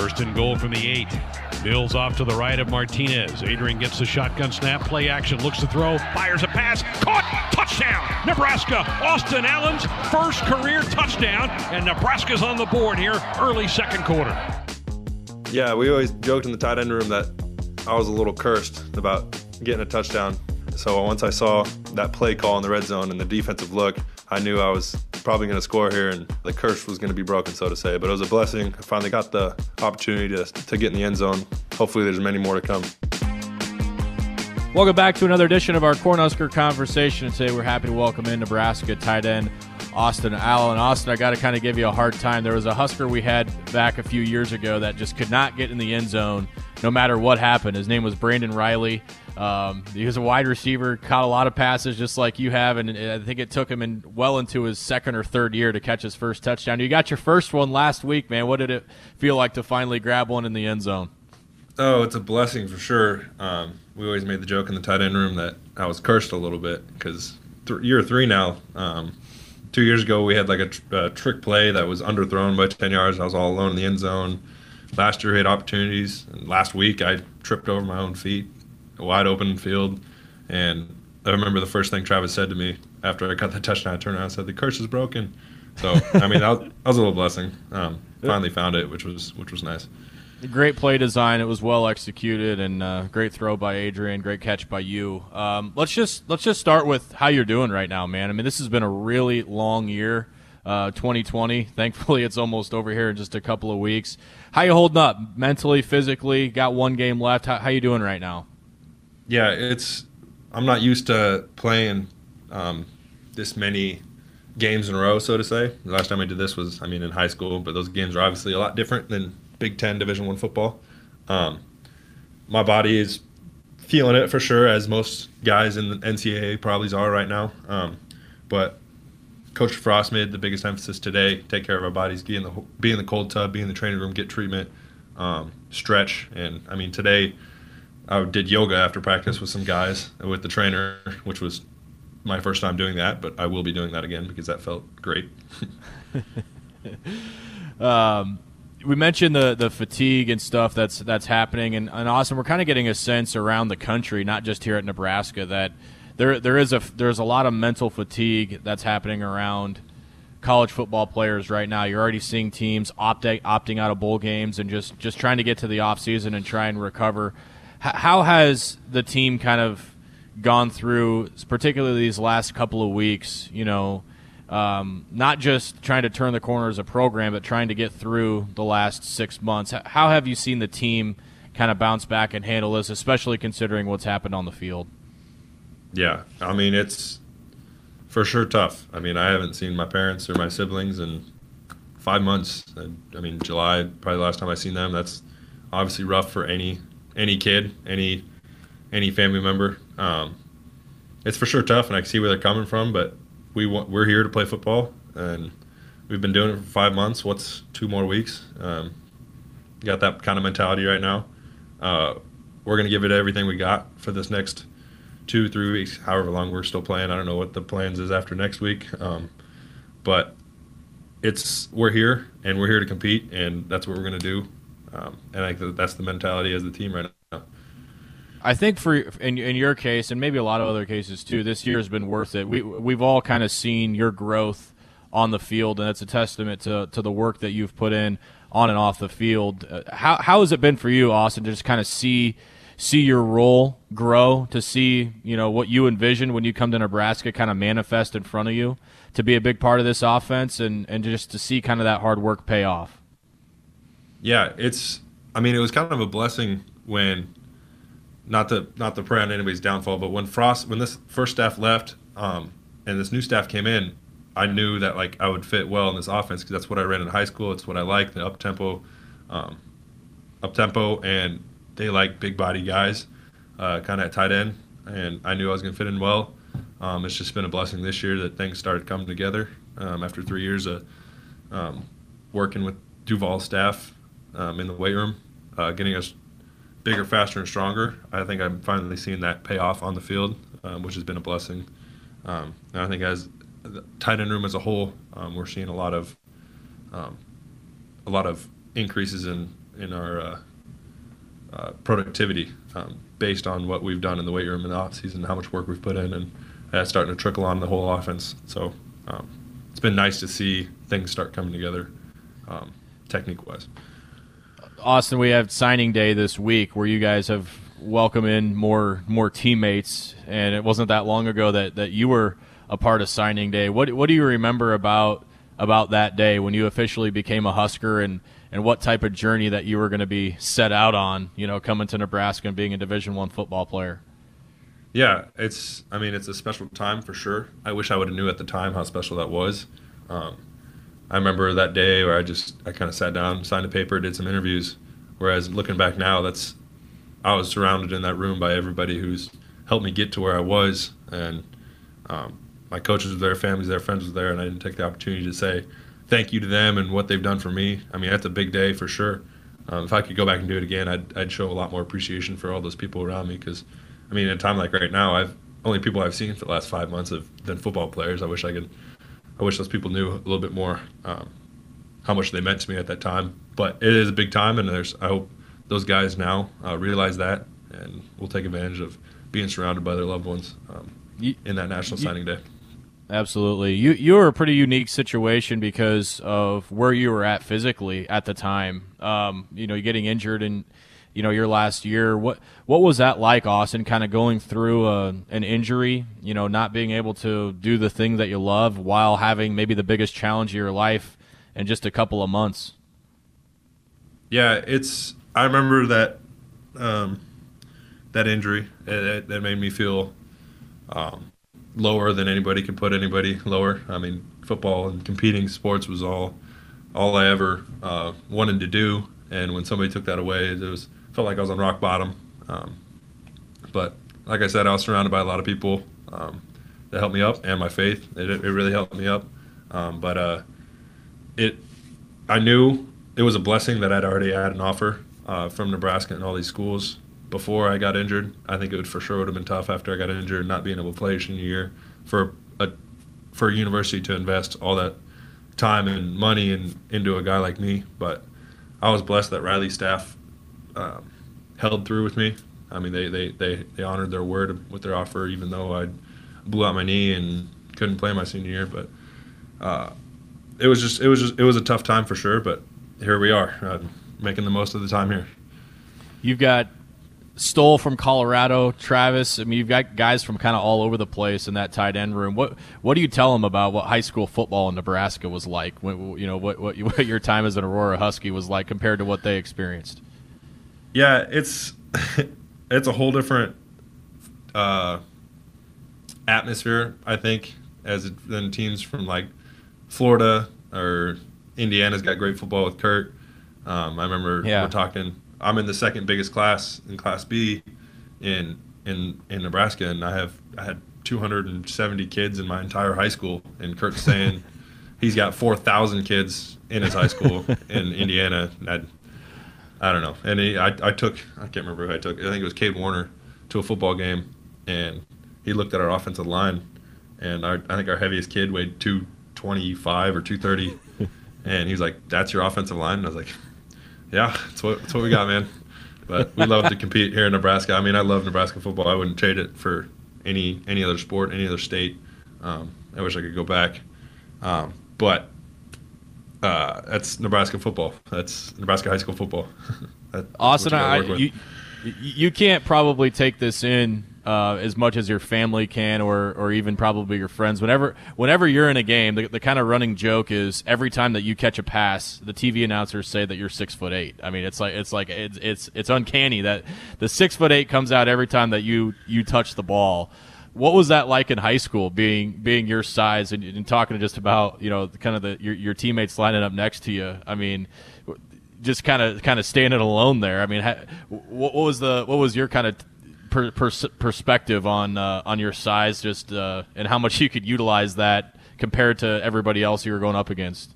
First and goal from the 8. Mills off to the right of Martinez. Adrian gets the shotgun snap, play action, looks to throw, fires a pass, caught, touchdown, Nebraska. Austin Allen's first career touchdown, and Nebraska's on the board here, early second quarter. Yeah, we always joked in the tight end room that I was a little cursed about getting a touchdown. So once I saw that play call in the red zone and the defensive look, I knew I was probably going to score here and the curse was going to be broken, so to say. But it was a blessing. I finally got the opportunity to get in the end zone. Hopefully there's many more to come. Welcome back to another edition of our Cornhusker Conversation. And today we're happy to welcome in Nebraska tight end Austin Allen. Austin, I got to kind of give you a hard time. There was a Husker we had back a few years ago that just could not get in the end zone no matter what happened. His name was Brandon Riley. He was a wide receiver, caught a lot of passes just like you have, and I think it took him well into his second or third year to catch his first touchdown. You got your first one last week, man. What did it feel like to finally grab one in the end zone? Oh, it's a blessing for sure. We always made the joke in the tight end room that I was cursed a little bit because year three now. 2 years ago, we had like a trick play that was underthrown by 10 yards. And I was all alone in the end zone. Last year, we had opportunities. And last week, I tripped over my own feet, a wide open field. And I remember the first thing Travis said to me after I got that touchdown, I turned around and said, "The curse is broken." So, I mean, that was a little blessing. Finally found it, which was nice. Great play design. It was well executed, and great throw by Adrian. Great catch by you. Let's just start with how you're doing right now, man. I mean, this has been a really long year, 2020. Thankfully, it's almost over here in just a couple of weeks. How you holding up mentally, physically? Got one game left. How you doing right now? Yeah, I'm not used to playing this many games in a row, so to say. The last time I did this was, I mean, in high school, but those games are obviously a lot different than Big Ten Division I football. My body is feeling it for sure, as most guys in the NCAA probably are right now. But Coach Frost made the biggest emphasis today: take care of our bodies, be in the cold tub, be in the training room, get treatment, stretch. And I mean, today I did yoga after practice with some guys with the trainer, which was my first time doing that, but I will be doing that again because that felt great. We mentioned the fatigue and stuff that's happening, and Austin, we're kind of getting a sense around the country, not just here at Nebraska, that there's a lot of mental fatigue that's happening around college football players right now. You're already seeing teams opting out of bowl games and just trying to get to the off season and try and recover. How has the team kind of gone through, particularly these last couple of weeks? You know. Not just trying to turn the corner as a program, but trying to get through the last 6 months. How have you seen the team kind of bounce back and handle this, especially considering what's happened on the field? Yeah, I mean, it's for sure tough. I mean, I haven't seen my parents or my siblings in 5 months. I mean, July, probably the last time I seen them. That's obviously rough for any kid, any family member. It's for sure tough, and I can see where they're coming from, but we're here to play football, and we've been doing it for 5 months. What's 2 more weeks? Got that kind of mentality right now. We're going to give it everything we got for this next 2-3 weeks, however long we're still playing. I don't know what the plans is after next week, but we're here, and we're here to compete, and that's what we're going to do. And I think that's the mentality as the team right now. I think in your case, and maybe a lot of other cases too, this year has been worth it. We've all kind of seen your growth on the field, and it's a testament to the work that you've put in on and off the field. How has it been for you, Austin, to just kind of see your role grow, to see, you know, what you envisioned when you come to Nebraska kind of manifest in front of you, to be a big part of this offense, and just to see kind of that hard work pay off? Yeah, I mean, it was kind of a blessing when – Not to prey on anybody's downfall, but when this first staff left and this new staff came in, I knew that like I would fit well in this offense because that's what I ran in high school. It's what I like, the up tempo, and they like big body guys, kind of at tight end, and I knew I was gonna fit in well. It's just been a blessing this year that things started coming together after 3 years of working with Duval's staff in the weight room, getting us bigger, faster, and stronger. I think I'm finally seeing that pay off on the field, which has been a blessing. And I think as the tight end room as a whole, we're seeing a lot of increases in productivity based on what we've done in the weight room in the offseason, how much work we've put in, and that's starting to trickle on the whole offense. So it's been nice to see things start coming together technique-wise. Austin, we have signing day this week where you guys have welcomed in more teammates, and it wasn't that long ago that you were a part of signing day. What do you remember about that day when you officially became a Husker, and what type of journey that you were going to be set out on, coming to Nebraska and being a Division I football player? Yeah, it's a special time for sure. I wish I would have knew at the time how special that was. I remember that day where I kind of sat down, signed a paper, did some interviews. Whereas looking back now, I was surrounded in that room by everybody who's helped me get to where I was. And my coaches were there, families were there, friends were there, and I didn't take the opportunity to say thank you to them and what they've done for me. I mean, that's a big day for sure. If I could go back and do it again, I'd show a lot more appreciation for all those people around me because, I mean, at a time like right now, only people I've seen for the last 5 months have been football players. I wish those people knew a little bit more how much they meant to me at that time. But it is a big time, and I hope those guys now realize that and will take advantage of being surrounded by their loved ones in that National Signing Day. Absolutely. You were a pretty unique situation because of where you were at physically at the time. You're getting injured in your last year. What was that like, Austin, kind of going through an injury, not being able to do the thing that you love while having maybe the biggest challenge of your life in just a couple of months? Yeah, I remember that injury. It made me feel lower than anybody can put anybody lower. I mean, football and competing sports was all I ever wanted to do, and when somebody took that away, felt like I was on rock bottom. But like I said, I was surrounded by a lot of people that helped me up, and my faith. It really helped me up. I knew it was a blessing that I'd already had an offer from Nebraska and all these schools. Before I got injured, I think it would have been tough after I got injured, not being able to play senior year, for a university to invest all that time and money into a guy like me. But I was blessed that Riley staff held through with me. I mean, they honored their word with their offer, even though I blew out my knee and couldn't play my senior year. But it was a tough time for sure. But here we are, making the most of the time here. You've got Stoll from Colorado, Travis. I mean, you've got guys from kind of all over the place in that tight end room. What do you tell them about what high school football in Nebraska was like? What your time as an Aurora Husky was like compared to what they experienced? Yeah, it's a whole different atmosphere, I think, than teams from like Florida or Indiana's got great football with Kurt. I remember we're talking. I'm in the second biggest class in Class B in Nebraska, and I had 270 kids in my entire high school, and Kurt's saying he's got 4,000 kids in his high school in Indiana. And I don't know. And I can't remember who I took. I think it was Cade Warner to a football game, and he looked at our offensive line, and I think our heaviest kid weighed 225 or 230, and he's like, "That's your offensive line?" And I was like, "Yeah, that's what we got, man." But we love to compete here in Nebraska. I mean, I love Nebraska football. I wouldn't trade it for any other sport, any other state. I wish I could go back. But that's Nebraska football. That's Nebraska high school football. Austin, you can't probably take this in as much as your family can, or even probably your friends. Whenever you're in a game, the kind of running joke is every time that you catch a pass, the TV announcers say that you're 6'8". I mean, it's uncanny that the 6'8" comes out every time that you touch the ball. What was that like in high school, being your size and talking to just about kind of your teammates lining up next to you? I mean, just kind of standing alone there. I mean, what was your kind of perspective on your size, just and how much you could utilize that compared to everybody else you were going up against?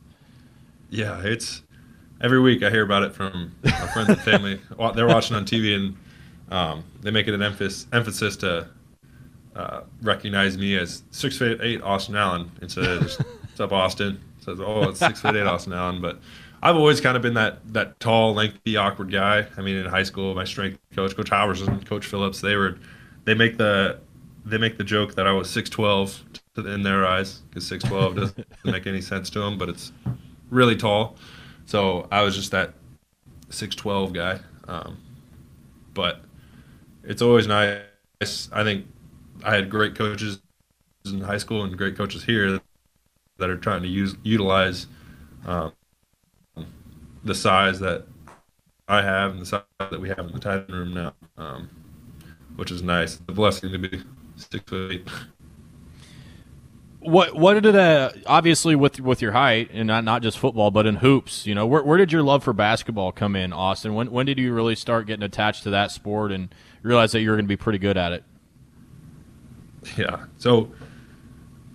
Yeah, it's every week I hear about it from my friends and family. They're watching on TV, and they make it an emphasis to recognize me as 6'8" Austin Allen instead of "What's up, Austin?" Says, "Oh, it's 6'8" Austin Allen," but I've always kind of been that tall, lengthy, awkward guy. I mean, in high school, my strength coach, Coach Towers, and Coach Phillips, they make the joke that I was 6'12" in their eyes, because 6'12" doesn't make any sense to them, but it's really tall. So I was just that 6'12" guy. But it's always nice. I think I had great coaches in high school and great coaches here that are trying to utilize the size that I have and the size that we have in the tight room now, which is nice. The blessing to be 6'8". What did obviously with your height and not just football, but in hoops, you know, where did your love for basketball come in, Austin? When did you really start getting attached to that sport and realize that you were going to be pretty good at it? Yeah, so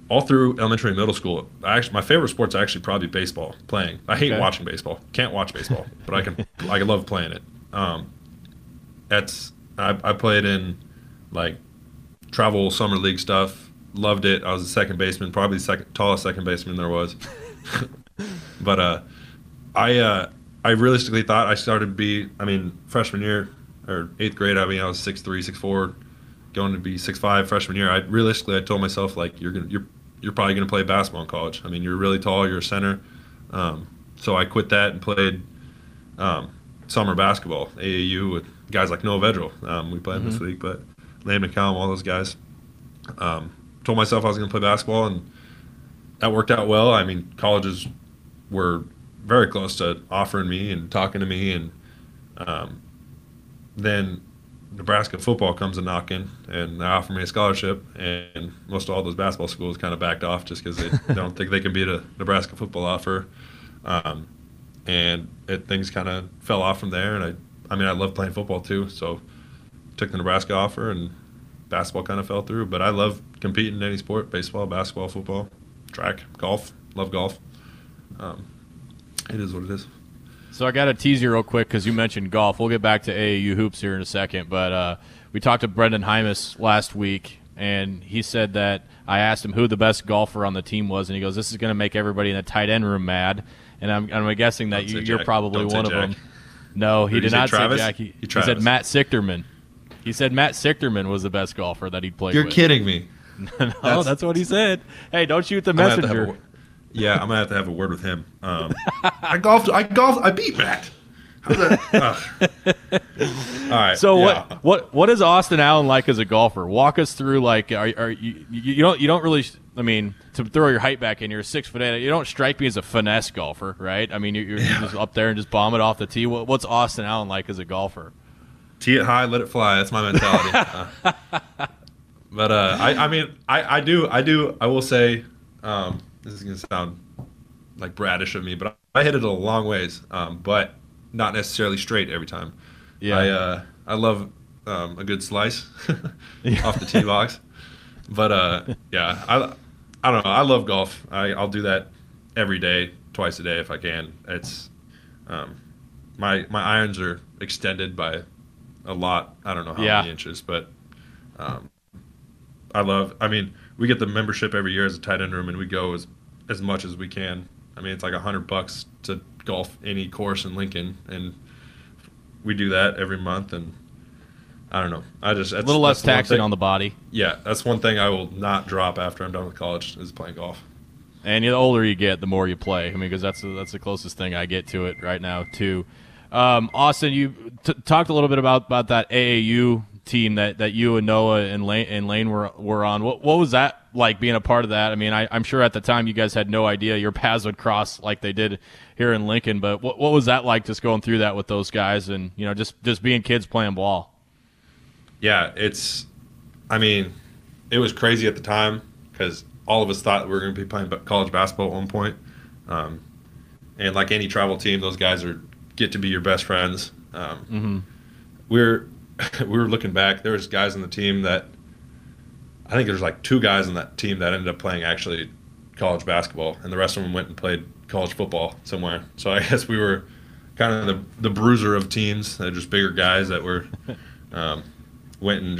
all through elementary and middle school, my favorite sport's actually probably baseball. Playing, I hate watching baseball. Can't watch baseball, but I can love playing it. I played in like travel summer league stuff. Loved it. I was a second baseman, probably the tallest second baseman there was. But I realistically thought I started to be, I mean, freshman year or eighth grade, I mean, I was 6'3", 6'4", going to be 6'5" freshman year. I told myself, like, you're probably gonna play basketball in college. I mean, you're really tall, you're a center. So I quit that and played summer basketball, AAU, with guys like Noah Vedral. We played him this week, but Lane McCallum, all those guys. Told myself I was going to play basketball, and that worked out well. I mean, colleges were very close to offering me and talking to me, and then Nebraska football comes a knocking, and they offer me a scholarship, and most of all those basketball schools kind of backed off just because they don't think they can beat a Nebraska football offer, and things kind of fell off from there. And I love playing football too, so took the Nebraska offer, and basketball kind of fell through. But I love competing in any sport: baseball, basketball, football, track, golf. Love golf. It is what it is. So I got to tease you real quick because you mentioned golf. We'll get back to AAU hoops here in a second. But we talked to Brendan Hymas last week, and he said that I asked him who the best golfer on the team was, and he goes, "This is going to make everybody in the tight end room mad." And I'm guessing that you're probably one of them. No, he did not say Jack. He said Matt Sichterman. He said Matt Sichterman was the best golfer that he'd played with. You're kidding me. No, that's what he said. Hey, don't shoot the messenger. I'm going to have a word with him. I golfed. I beat Matt. All right. So what is Austin Allen like as a golfer? Walk us through, like, you don't really, I mean, to throw your height back in, you're 6'8", you don't strike me as a finesse golfer, right? I mean, you're just up there and just bomb it off the tee. What's Austin Allen like as a golfer? Tee it high, let it fly. That's my mentality. I will say, this is going to sound like bratish of me, but I hit it a long ways, but not necessarily straight every time. Yeah. I love a good slice off the tee box. But, I don't know. I love golf. I'll do that every day, twice a day if I can. It's my irons are extended by a lot. I don't know how many inches, but we get the membership every year as a tight end room, and we go as much as we can. I mean, it's like $100 to golf any course in Lincoln, and we do that every month. And I don't know, a little less taxing on the body. Yeah, that's one thing I will not drop after I'm done with college is playing golf. And the older you get, the more you play. I mean, because that's the closest thing I get to it right now, too. Austin, you talked a little bit about that AAU team that you and Noah and Lane were on. What was that like, being a part of that? I mean, I'm sure at the time you guys had no idea your paths would cross like they did here in Lincoln, but what was that like, just going through that with those guys and, you know, just being kids playing ball? Yeah, it was crazy at the time because all of us thought we were going to be playing college basketball at one point. And like any travel team, those guys get to be your best friends. We were looking back. There was guys on the team that, I think there's like two guys on that team that ended up playing actually college basketball, and the rest of them went and played college football somewhere. So I guess we were kind of the bruiser of teams. They're just bigger guys that were went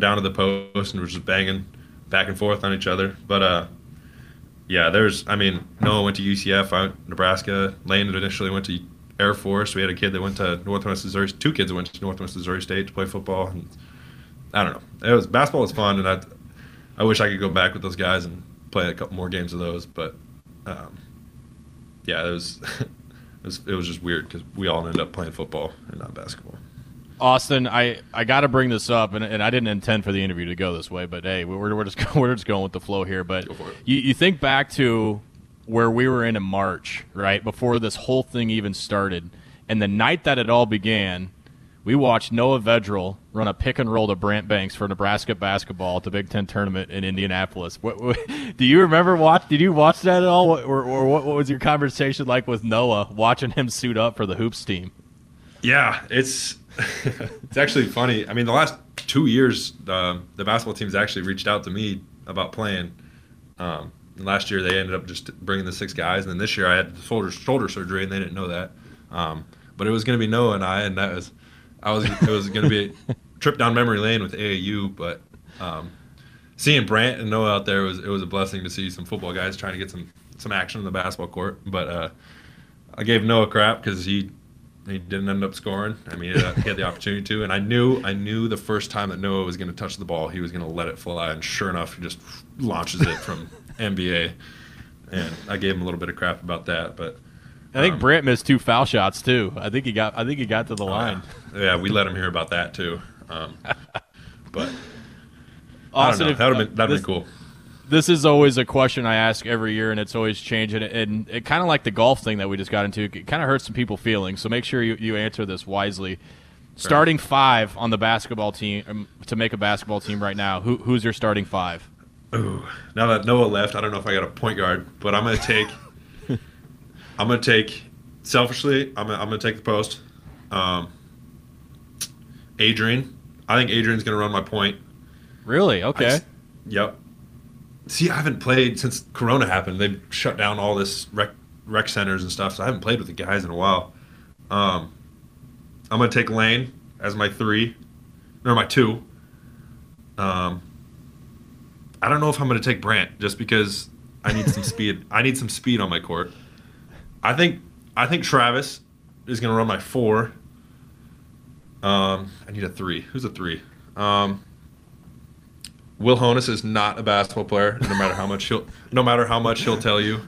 down to the post and were just banging back and forth on each other. But yeah, there's, I mean, Noah went to UCF, I went to Nebraska. Lane initially went to Air Force. We had a kid that went to Northwest Missouri, two kids that went to Northwest Missouri State to play football. And I don't know. It was, basketball was fun, and I wish I could go back with those guys and play a couple more games of those. But, yeah, it was, it was just weird because we all ended up playing football and not basketball. Austin, I got to bring this up, and I didn't intend for the interview to go this way, but hey, we're just going with the flow here. But you think back to where we were in March, right, before this whole thing even started, and the night that it all began, we watched Noah Vedral run a pick and roll to Brant Banks for Nebraska basketball at the Big Ten tournament in Indianapolis. Do you remember did you watch that at all, or what was your conversation like with Noah watching him suit up for the hoops team? Yeah, it's actually funny. I mean, the last 2 years, the basketball team's actually reached out to me about playing. Last year, they ended up just bringing the six guys, and then this year I had shoulder surgery, and they didn't know that. But it was going to be Noah and I, and it was going to be a trip down memory lane with AAU. But seeing Brant and Noah out there it was a blessing to see some football guys trying to get some action on the basketball court. But I gave Noah crap because he didn't end up scoring. I mean, he had the opportunity to, and I knew the first time that Noah was going to touch the ball, he was going to let it fly, and sure enough, he just launches it from NBA. And I gave him a little bit of crap about that, but I think Brant missed two foul shots too. I think he got to the line. Yeah, we let him hear about that too. But Austin, I don't know. That'd be cool. This is always a question I ask every year, and it's always changing. And it kind of like the golf thing that we just got into. It kind of hurts some people's feelings, so make sure you answer this wisely. Right. Starting five on the basketball team to make a basketball team right now. Who's your starting five? Ooh, now that Noah left, I don't know if I got a point guard, but I'm going to take. I'm going to take selfishly. I'm going to take the post. Adrian, I think Adrian's going to run my point. Really? Okay. Yep. See, I haven't played since Corona happened. They've shut down all this rec centers and stuff, so I haven't played with the guys in a while. I'm going to take Lane as my three, or my two. I don't know if I'm going to take Brant just because I need some speed. I need some speed on my court. I think Travis is going to run my four. I need a three. Who's a three? Will Honus is not a basketball player, no matter how much he'll tell you.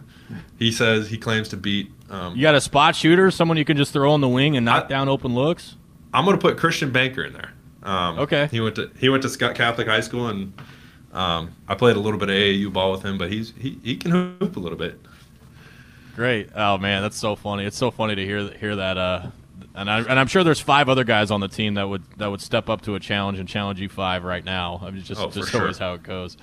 He says he claims to beat. You got a spot shooter, someone you can just throw on the wing and knock down open looks. I'm gonna put Christian Banker in there. Okay. He went to Scott Catholic High School, and I played a little bit of AAU ball with him, but he can hoop a little bit. Great. Oh man, that's so funny. It's so funny to hear that. And I'm sure there's five other guys on the team that would step up to a challenge and challenge you five right now. I mean, just always how it goes.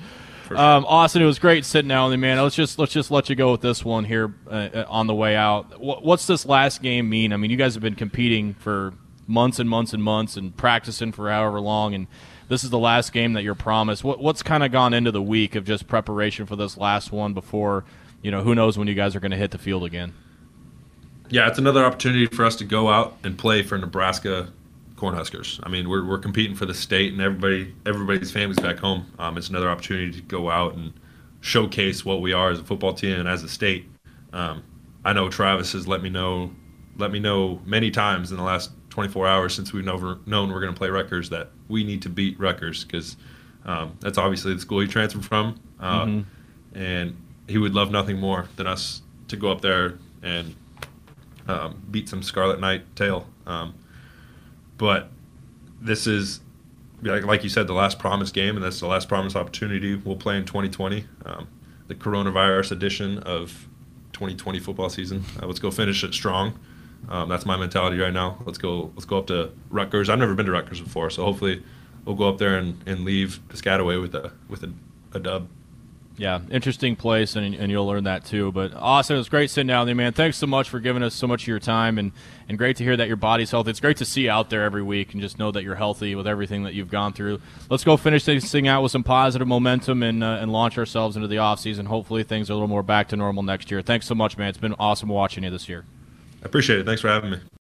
Austin, it was great sitting down with you, man. Let's just let you go with this one here on the way out. What's this last game mean? I mean, you guys have been competing for months and months and months and practicing for however long, and this is the last game that you're promised. What's kind of gone into the week of just preparation for this last one before, you know, who knows when you guys are going to hit the field again? Yeah, it's another opportunity for us to go out and play for Nebraska Cornhuskers. I mean, we're competing for the state, and everybody's families back home. It's another opportunity to go out and showcase what we are as a football team and as a state. I know Travis has let me know many times in the last 24 hours since we've known we're going to play Rutgers that we need to beat Rutgers because that's obviously the school he transferred from, and he would love nothing more than us to go up there and beat some Scarlet Knight tail. But this is, like you said, the last promised game, and that's the last promised opportunity we'll play in 2020, the coronavirus edition of 2020 football season. Let's go finish it strong. That's my mentality right now. Let's go up to Rutgers. I've never been to Rutgers before, so hopefully we'll go up there and leave Piscataway with a dub. Yeah, interesting place, and you'll learn that too. But Austin, it was great sitting down there, man. Thanks so much for giving us so much of your time, and great to hear that your body's healthy. It's great to see you out there every week and just know that you're healthy with everything that you've gone through. Let's go finish this thing out with some positive momentum and launch ourselves into the offseason. Hopefully things are a little more back to normal next year. Thanks so much, man. It's been awesome watching you this year. I appreciate it. Thanks for having me.